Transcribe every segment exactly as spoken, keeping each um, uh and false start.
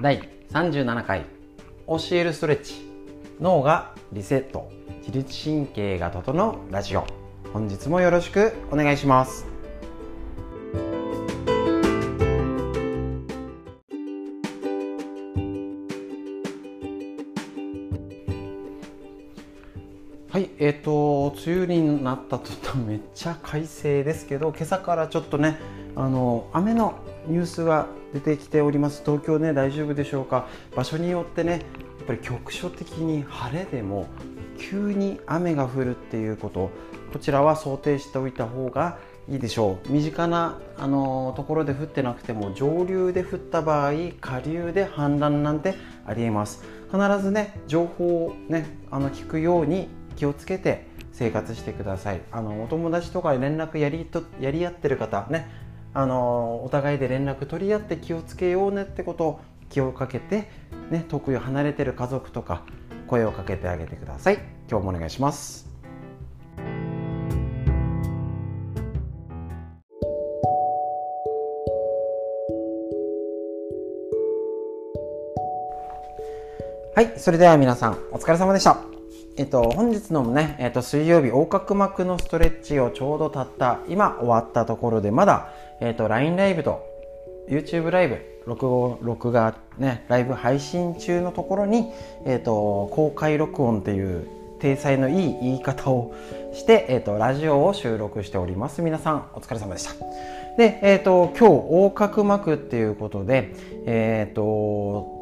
だいさんじゅうななかい教えるストレッチ、脳がリセット、自律神経が整うラジオ、本日もよろしくお願いします。はい、えっと梅雨になった途端めっちゃ快晴ですけど、今朝からちょっとね、あの雨のニュースが出てきております。東京ね、大丈夫でしょうか。場所によってね、やっぱり局所的に晴れでも急に雨が降るっていうこと、こちらは想定しておいた方がいいでしょう。身近なあのところで降ってなくても、上流で降った場合、下流で氾濫なんてありえます。必ずね、情報をね、あの聞くように気をつけて生活してください。あのお友達とか連絡やりとやり合ってる方ね、あのお互いで連絡取り合って気をつけようねってことを気をかけて、ね、遠く離れてる家族とか声をかけてあげてください。今日もお願いします。はい、それでは皆さんお疲れ様でした。えっと、本日のね、えっと、水曜日、横隔膜のストレッチをちょうどたった今終わったところで、まだ、えっと、ライン ライブと YouTube ライブ録音録画、ね、ライブ配信中のところに、えっと、公開録音っていう体裁のいい言い方をして、えっと、ラジオを収録しております。皆さんお疲れ様でした。で、えっと、今日横隔膜っていうことで、えっと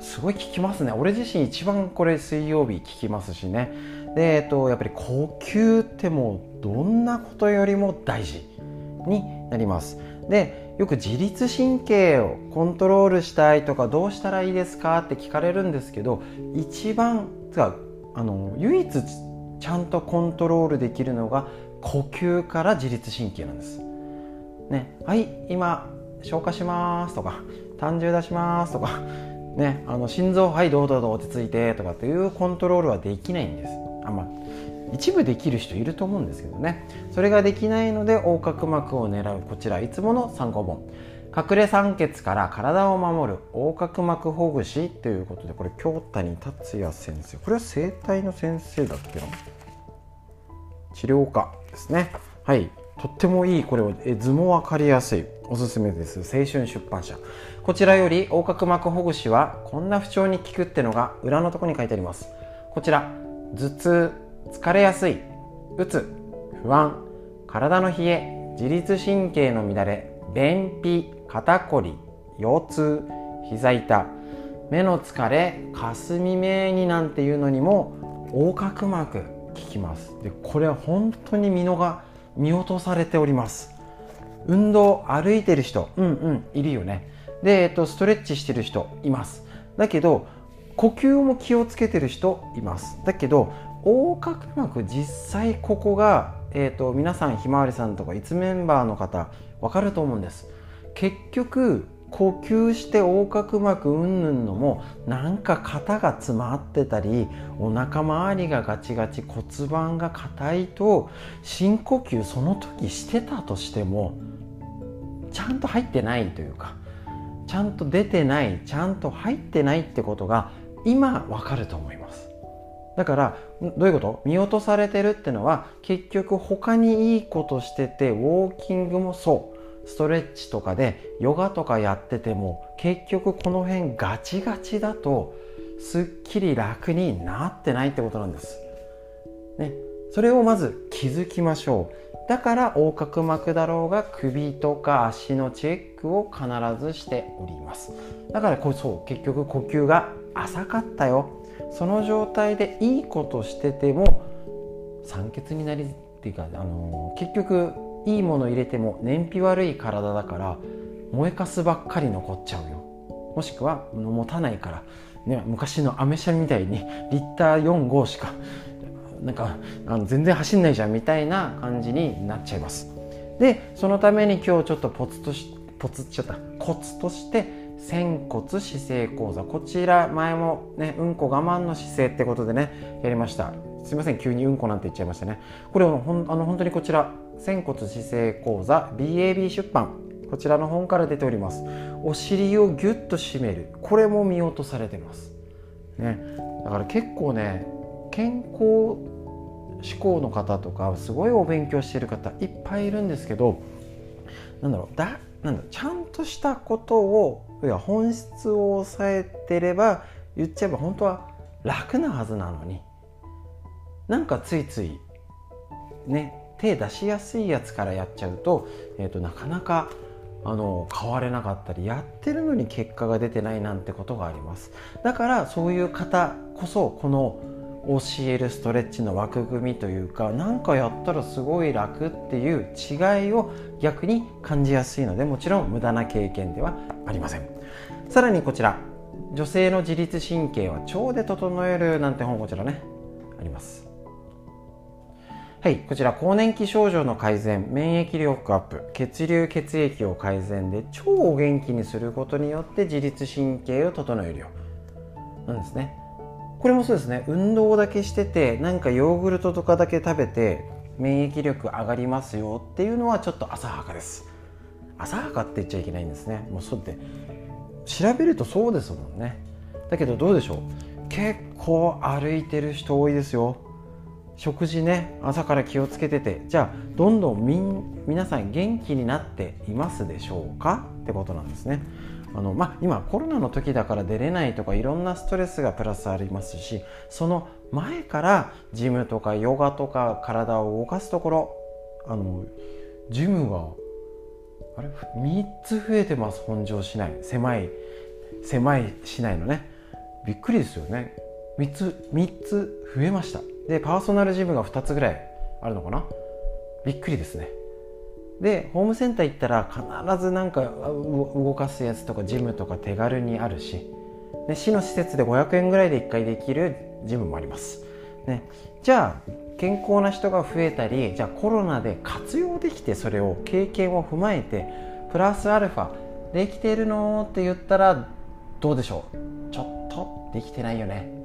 すごい聞きますね。俺自身一番これ水曜日聞きますしね。で、えっと、やっぱり呼吸ってもうどんなことよりも大事になります。で、よく自律神経をコントロールしたいとかどうしたらいいですかって聞かれるんですけど、一番あの唯一ちゃんとコントロールできるのが呼吸から自律神経なんです、ね、はい今消化しますとか胆汁出しますとかね、あの心臓はいどうどうどう落ち着いてとかっていうコントロールはできないんです。あんま一部できる人いると思うんですけどね。それができないので横隔膜を狙う、こちらいつもの参考本、隠れ酸欠から体を守る横隔膜ほぐしということで、これ京谷達也先生、これは整体の先生だっけな、治療家ですね。はい、とってもいい、これを図もわかりやすい、おすすめです。青春出版社。こちらより横隔膜ほぐしはこんな不調に効くってのが裏のところに書いてあります。こちら、頭痛、疲れやすい、うつ、不安、体の冷え、自律神経の乱れ、便秘、肩こり、腰痛、膝痛、目の疲れ、霞目になんていうのにも横隔膜効きます。で、これは本当に見逃見落とされております。運動、歩いてる人、うんうんいるよね。で、えっと、ストレッチしてる人います。だけど呼吸も気をつけてる人います。だけど横隔膜、実際ここが、えっと、皆さんひまわりさんとかいつメンバーの方分かると思うんです。結局呼吸して横隔膜うんぬんのも、なんか肩が詰まってたり、お腹周りがガチガチ、骨盤が硬いと、深呼吸その時してたとしてもちゃんと入ってないというか、ちゃんと出てない、ちゃんと入ってないってことが今わかると思います。だからどういうこと、見落とされてるってのは、結局他にいいことしてて、ウォーキングもそう、ストレッチとかでヨガとかやってても、結局この辺ガチガチだとすっきり楽になってないってことなんです、ね、それをまず気づきましょう。だから横隔膜だろうが首とか足のチェックを必ずしております。だからこそ結局呼吸が浅かったよ、その状態でいいことしてても酸欠になりっていうか、あの結局いいもの入れても燃費悪い体だから燃えかすばっかり残っちゃうよ、もしくは持たないから、ね、昔のアメ車みたいにリッターよん、ごしかなんかあの全然走んないじゃんみたいな感じになっちゃいます。で、そのために今日ちょっとポツとしポツっちゃったコツとして、仙骨姿勢講座、こちら前もね、うんこ我慢の姿勢ってことでねやりました。すいません、急にうんこなんて言っちゃいましたね。これをほんあの本当にこちら仙骨姿勢講座 ビーエービー 出版、こちらの本から出ております。お尻をギュッと締める、これも見落とされてます、ね、だから結構ね、健康志向の方とかすごいお勉強している方いっぱいいるんですけど、なんだろうだなんだちゃんとしたことを、いや本質を抑えてれば、言っちゃえば本当は楽なはずなのに、なんかついついね手出しやすいやつからやっちゃうと、えーと、なかなかあの変われなかったり、やってるのに結果が出てないなんてことがあります。だからそういう方こそこの教えるストレッチの枠組みというか、なんかやったらすごい楽っていう違いを逆に感じやすいので、もちろん無駄な経験ではありません。さらにこちら、女性の自律神経は腸で整えるなんて本、こちらねあります。はい、こちら更年期症状の改善、免疫力アップ、血流血液を改善で腸を元気にすることによって自律神経を整えるようなんですね。これもそうですね、運動だけしてて、なんかヨーグルトとかだけ食べて免疫力上がりますよっていうのはちょっと浅はかです。浅はかって言っちゃいけないんですね。もうそうって調べるとそうですもんね。だけどどうでしょう、結構歩いてる人多いですよ。食事ね、朝から気をつけてて、じゃあどんどんみん皆さん元気になっていますでしょうかってことなんですね。あのまあ、今コロナの時だから出れないとかいろんなストレスがプラスありますし、その前からジムとかヨガとか体を動かすところ、あのジムがあれみっつ増えてます。本庄市内、狭い狭い市内のね、びっくりですよね。みっつ増えました。でパーソナルジムがふたつぐらいあるのかな、びっくりですね。でホームセンター行ったら必ずなんか動かすやつとかジムとか手軽にあるし、で市の施設でごひゃくえんぐらいでいっかいできるジムもあります、ね、じゃあ健康な人が増えたり、じゃあコロナで活用できて、それを経験を踏まえてプラスアルファできているのって言ったらどうでしょう、ちょっとできてないよね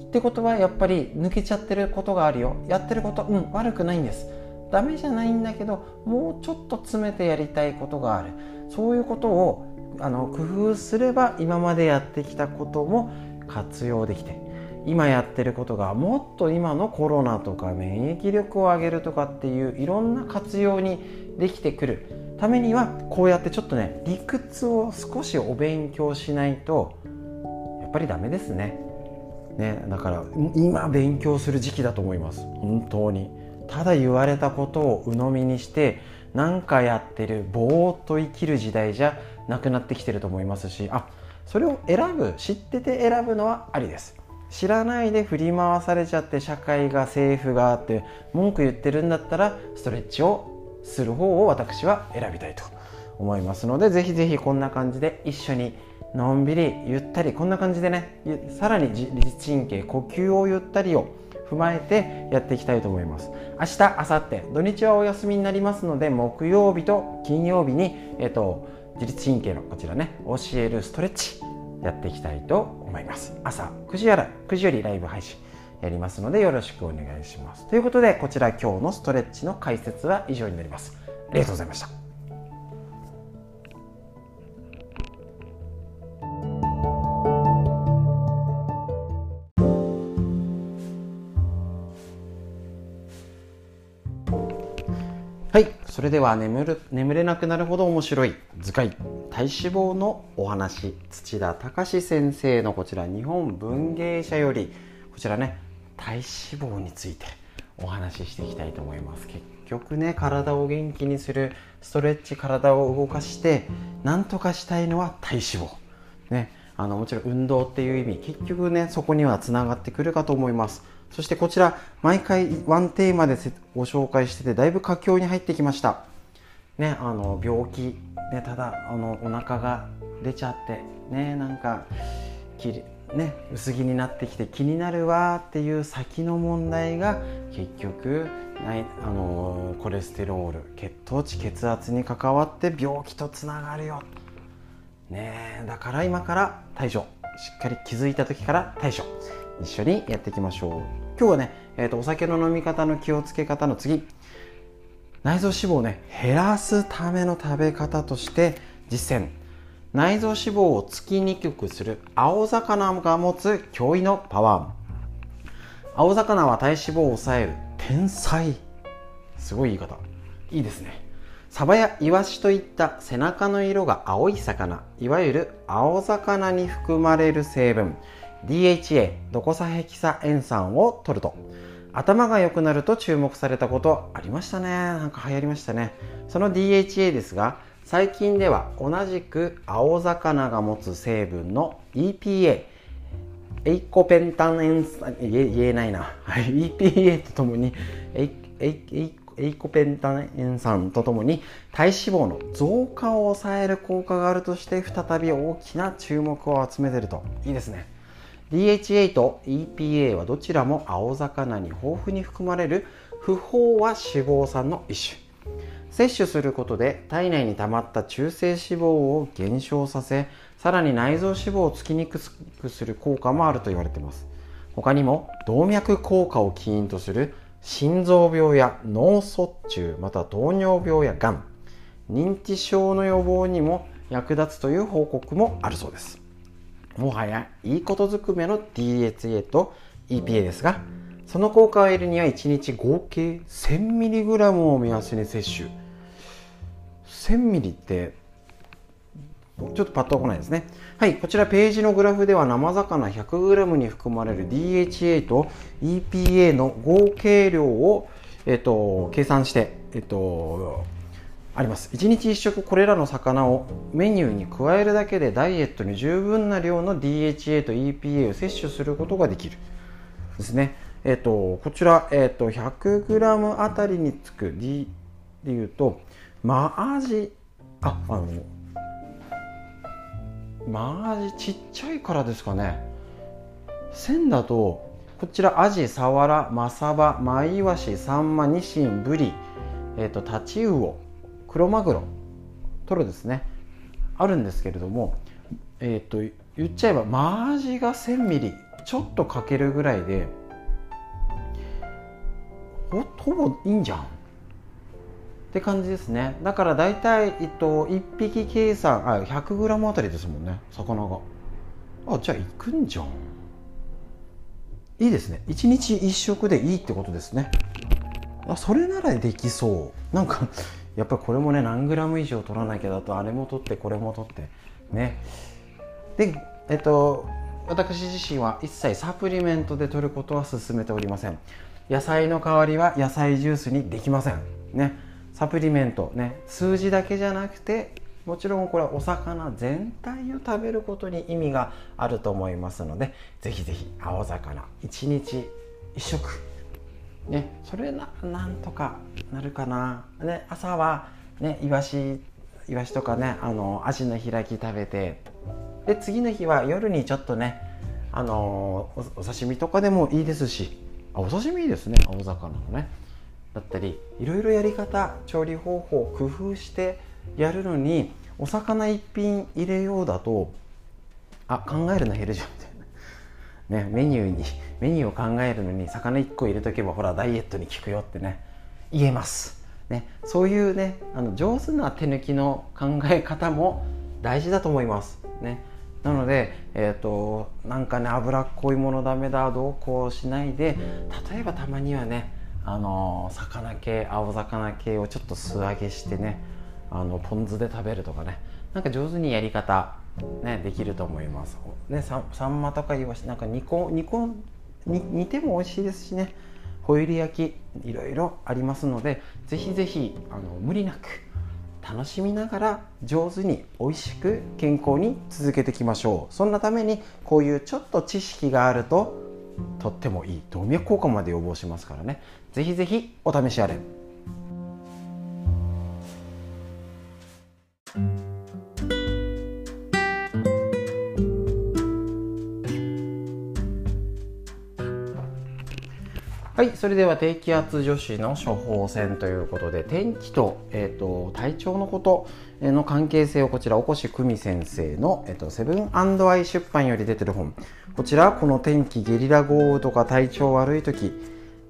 ってことは、やっぱり抜けちゃってることがあるよ。やってること、うん、悪くないんです、ダメじゃないんだけど、もうちょっと詰めてやりたいことがある。そういうことをあの工夫すれば、今までやってきたことも活用できて、今やってることがもっと今のコロナとか免疫力を上げるとかっていういろんな活用にできてくるためには、こうやってちょっとね理屈を少しお勉強しないとやっぱりダメですね。ね、だから今勉強する時期だと思います。本当にただ言われたことを鵜呑みにして何かやってる、ぼーっと生きる時代じゃなくなってきてると思いますし、あ、それを選ぶ、知ってて選ぶのはありです。知らないで振り回されちゃって、社会が政府がって文句言ってるんだったら、ストレッチをする方を私は選びたいと思いますので、ぜひぜひこんな感じで一緒にのんびりゆったり、こんな感じでね、さらに自律神経、呼吸をゆったりを踏まえてやっていきたいと思います。明日、明後日、土日はお休みになりますので、木曜日と金曜日に、えっと、自律神経のこちらね、教えるストレッチやっていきたいと思います。朝くじやらくじよりライブ配信やりますので、よろしくお願いします。ということで、こちら今日のストレッチの解説は以上になります。ありがとうございました。はい、それでは眠る、眠れなくなるほど面白い図解、体脂肪のお話、土田隆先生のこちら日本文芸社より、こちらね体脂肪についてお話ししていきたいと思います。結局ね、体を元気にするストレッチ、体を動かしてなんとかしたいのは体脂肪ね、あのもちろん運動っていう意味、結局ねそこにはつながってくるかと思います。そしてこちら毎回ワンテーマでご紹介してて、だいぶ佳境に入ってきました、ね、あの病気、ね、ただあのお腹が出ちゃって、ね、なんかき、ね、薄着になってきて気になるわっていう先の問題が、結局ないあのコレステロール、血糖値、血圧に関わって病気とつながるよ、ね、だから今から対処、しっかり気づいた時から対処、一緒にやっていきましょう。今日はね、えーと、お酒の飲み方の気をつけ方の次、内臓脂肪をね減らすための食べ方として実践。内臓脂肪を月に極する青魚が持つ驚異のパワー。青魚は体脂肪を抑える天才。すごい言い方、いいですね。サバやイワシといった背中の色が青い魚、いわゆる青魚に含まれる成分 ディーエイチエー ドコサヘキサエン酸を摂ると頭が良くなると注目されたことありましたね。なんか流行りましたね。その ディーエイチエー ですが、最近では同じく青魚が持つ成分の イーピーエー エイコペンタンエン酸、言え、言えないなイーピーエー とともにエイ、エイ、エイエイコペンタンエン酸とともに体脂肪の増加を抑える効果があるとして再び大きな注目を集めていると。いいですね。 ディーエイチエー と イーピーエー はどちらも青魚に豊富に含まれる不飽和脂肪酸の一種。摂取することで体内に溜まった中性脂肪を減少させ、さらに内臓脂肪をつきにくくする効果もあると言われています。他にも動脈硬化を起因とする心臓病や脳卒中、また糖尿病やがん、認知症の予防にも役立つという報告もあるそうです。もはやいいことずくめの ディーエイチエー と イーピーエー ですが、その効果を得るにはいちにち合計 せんミリグラム を目安に摂取。 せんミリ ってちょっとパッと来ないですね。はい、こちらページのグラフでは生魚 ひゃくグラム に含まれる ディーエイチエー と イーピーエー の合計量を、えっと、計算して、えっと、あります。いちにちいっしょくこれらの魚をメニューに加えるだけでダイエットに十分な量の ディーエイチエー と イーピーエー を摂取することができるですね。えっと、こちら、えっと、ひゃくグラム あたりにつく D でいうとマアジ、ああのマアジちっちゃいからですかね。せんだとこちらアジ、サワラ、マサバ、マイワシ、サンマ、ニシン、ブリ、えーと、タチウオ、クロマグロ、トロですね、あるんですけれども、えーと、言っちゃえばマアジがせんミリちょっとかけるぐらいで ほ, ほぼいいんじゃんって感じですね。だからだいたい、えっと、いっぴき計算、あ ひゃくグラム あたりですもんね、魚が。あ、じゃあいくんじゃん。いいですね。いちにちいっしょくでいいってことですね。あ、それならできそう。なんかやっぱりこれもね、何グラム以上取らなきゃだと、あれも取ってこれも取ってね。で、えっと私自身は一切サプリメントで取ることは勧めておりません。野菜の代わりは野菜ジュースにできませんね。サプリメントね、数字だけじゃなくて、もちろんこれはお魚全体を食べることに意味があると思いますので、ぜひぜひ青魚いちにちいっしょくね、それななんとかなるかな、ね、朝はねイワシイワシとかね、あのアジの開き食べて、で次の日は夜にちょっとね、あのお刺身とかでもいいですし、あ、お刺身いいですね、青魚のねだったり、いろいろやり方、調理方法を工夫してやるのに、お魚一品入れようだと、あ、考えるの減るじゃんみたいな、ね、メニューにメニューを考えるのに魚いっこ入れとけばほらダイエットに効くよってね言えます、ね、そういうね、あの上手な手抜きの考え方も大事だと思います、ね、なので、えーと、なんかね脂っこいものダメだどうこうしないで、例えばたまにはね、あの魚系、青魚系をちょっと素揚げしてね、あのポン酢で食べるとかね、なんか上手にやり方、ね、できると思います、ね、サ, サンマとかイワシなんか煮こ煮こ煮煮ても美味しいですしね、ホイル焼きいろいろありますので、ぜひぜひあの無理なく楽しみながら上手に美味しく健康に続けていきましょう。そんなためにこういうちょっと知識があるととってもいい、動脈硬化まで予防しますからね、ぜひぜひお試しあれ。はい、それでは低気圧女子の処方箋ということで、天気と、えーと、体調のことの関係性を、こちら越久美先生の、えーと、セブン&アイ出版より出てる本、こちらこの天気、ゲリラ豪雨とか体調悪い時、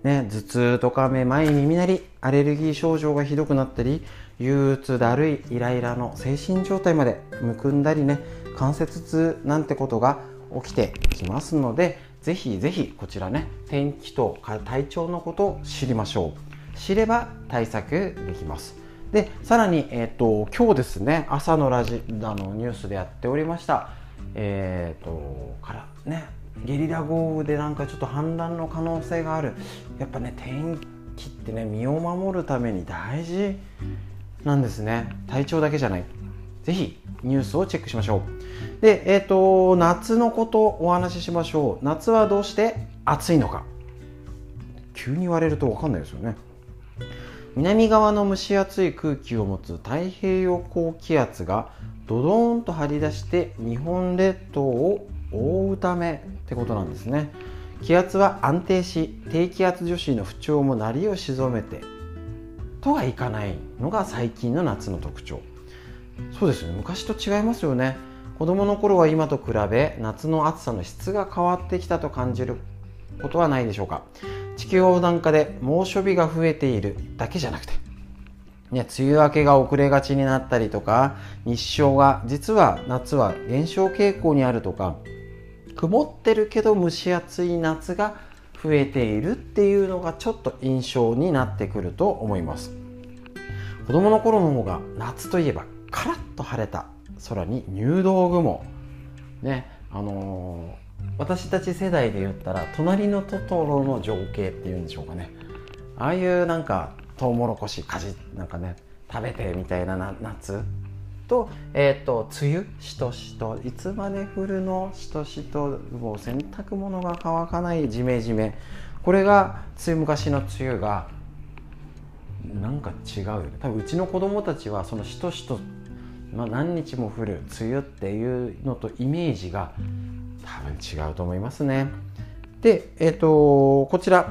ね、頭痛とかめまい、耳鳴り、アレルギー症状がひどくなったり、憂鬱、だるい、イライラの精神状態まで、むくんだりね、関節痛なんてことが起きてきますので、ぜひぜひこちらね、天気とか体調のことを知りましょう。知れば対策できます。でさらに、えー、と今日ですね、朝のラジあのニュースでやっておりました、えー、とからね、ゲリラ豪雨でなんかちょっと氾濫の可能性がある。やっぱね、天気ってね、身を守るために大事なんですね。体調だけじゃない。ぜひニュースをチェックしましょう。で、えー、と夏のことをお話ししましょう。夏はどうして暑いのか。急に言われると分かんないですよね。南側の蒸し暑い空気を持つ太平洋高気圧がドドーンと張り出して日本列島を覆うためってことなんですね。気圧は安定し、低気圧女子の不調も鳴りを沈めてとはいかないのが最近の夏の特徴。そうですね、昔と違いますよね。子どもの頃は今と比べ夏の暑さの質が変わってきたと感じることはないでしょうか。地球温暖化で猛暑日が増えているだけじゃなくて、ね、梅雨明けが遅れがちになったりとか、日照が実は夏は減少傾向にあるとか、曇ってるけど蒸し暑い夏が増えているっていうのがちょっと印象になってくると思います。子どもの頃の方が夏といえばカラッと晴れた空に入道雲、ね、あのー私たち世代で言ったら隣のトトロの情景っていうんでしょうかね。ああいうなんかトウモロコシかじなんかね食べてみたいな夏と、えっと梅雨しとしといつまで降るのしとしと、もう洗濯物が乾かないジメジメ、これが梅雨、昔の梅雨がなんか違うよね。多分うちの子供たちはそのしとしと、まあ、何日も降る梅雨っていうのとイメージが多分違うと思いますね。で、えー、とこちら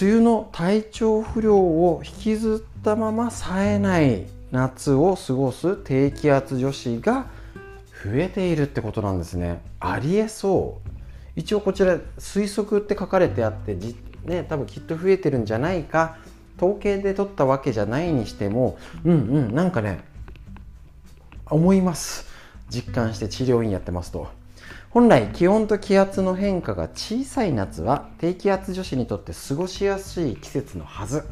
梅雨の体調不良を引きずったまま冴えない夏を過ごす低気圧女子が増えているってことなんですね。ありえそう。一応こちら推測って書かれてあってじ、ね、多分きっと増えてるんじゃないか、統計で取ったわけじゃないにしても、うんうんなんかね思います。実感して治療院やってますと、本来気温と気圧の変化が小さい夏は低気圧女子にとって過ごしやすい季節のはず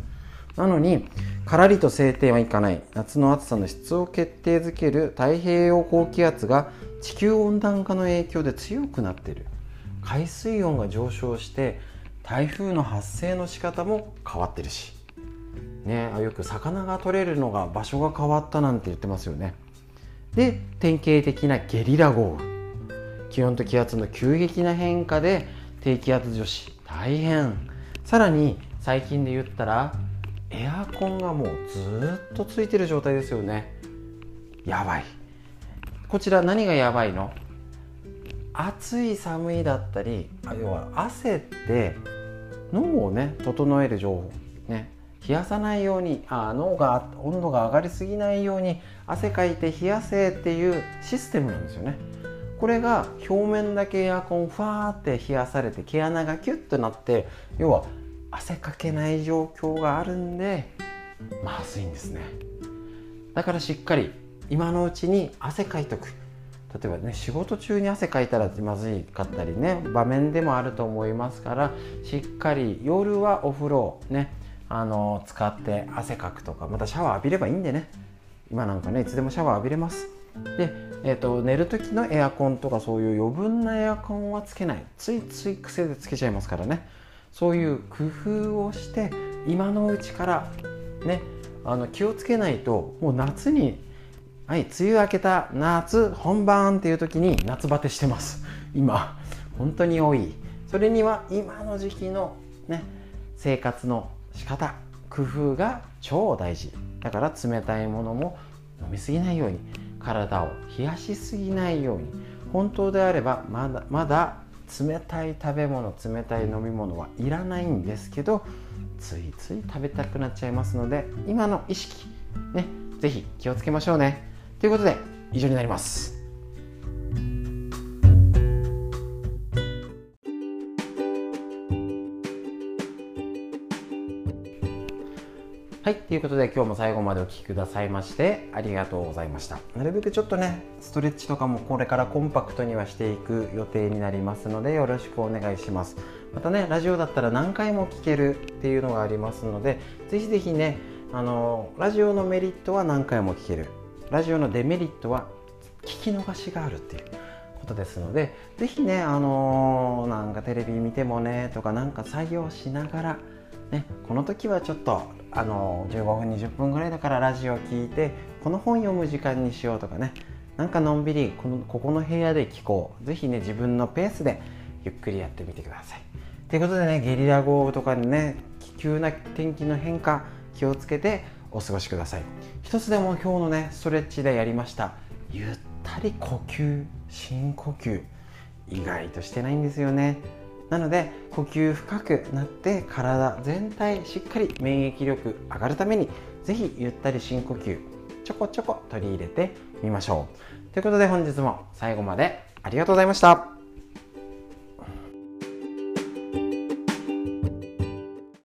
なのに、からりと晴天はいかない。夏の暑さの質を決定づける太平洋高気圧が地球温暖化の影響で強くなっている。海水温が上昇して台風の発生の仕方も変わってるし、ね、よく魚が取れるのが場所が変わったなんて言ってますよね。で、典型的なゲリラ豪雨、気温と気圧の急激な変化で低気圧女子大変。さらに最近で言ったらエアコンがもうずっとついてる状態ですよね。やばい。こちら何がやばいの？暑い寒いだったり、要は汗って脳をね整える情報ね、冷やさないように、あ脳が温度が上がりすぎないように汗かいて冷やせっていうシステムなんですよね。これが表面だけエアコンふわーって冷やされて毛穴がキュッとなって、要は汗かけない状況があるんでまずいんですね。だからしっかり今のうちに汗かいとく。例えばね、仕事中に汗かいたらまずいかったりね、場面でもあると思いますから、しっかり夜はお風呂ねあの使って汗かくとか、またシャワー浴びればいいんでね、今なんかねいつでもシャワー浴びれます。で、えー、と寝る時のエアコンとかそういう余分なエアコンはつけない。ついつい癖でつけちゃいますからね。そういう工夫をして今のうちから、ね、あの気をつけないと、もう夏に、はい、梅雨明けた夏本番っていう時に夏バテしてます。今本当に多い。それには今の時期の、ね、生活の仕方工夫が超大事だから、冷たいものも飲みすぎないように、体を冷やしすぎないように、本当であればまだまだ冷たい食べ物冷たい飲み物はいらないんですけど、ついつい食べたくなっちゃいますので、今の意識ねぜひ気をつけましょうね。ということで以上になります。はい、ということで今日も最後までお聴きくださいましてありがとうございました。なるべくちょっとね、ストレッチとかもこれからコンパクトにはしていく予定になりますのでよろしくお願いします。またね、ラジオだったら何回も聴けるっていうのがありますので、ぜひぜひね、あのラジオのメリットは何回も聴ける。ラジオのデメリットは聞き逃しがあるっていうことですので、ぜひね、あのなんかテレビ見てもねとか、なんか作業しながらね、この時はちょっとあのじゅうごふんにじゅっぷんぐらいだからラジオ聞いてこの本読む時間にしようとかね、なんかのんびりこのここの部屋で聞こう、ぜひね自分のペースでゆっくりやってみてください。ということでね、ゲリラ豪雨とかにね、急な天気の変化気をつけてお過ごしください。一つでも今日のねストレッチでやりましたゆったり呼吸、深呼吸、意外としてないんですよね。なので呼吸深くなって体全体しっかり免疫力上がるために、ぜひゆったり深呼吸ちょこちょこ取り入れてみましょう。ということで本日も最後までありがとうございました。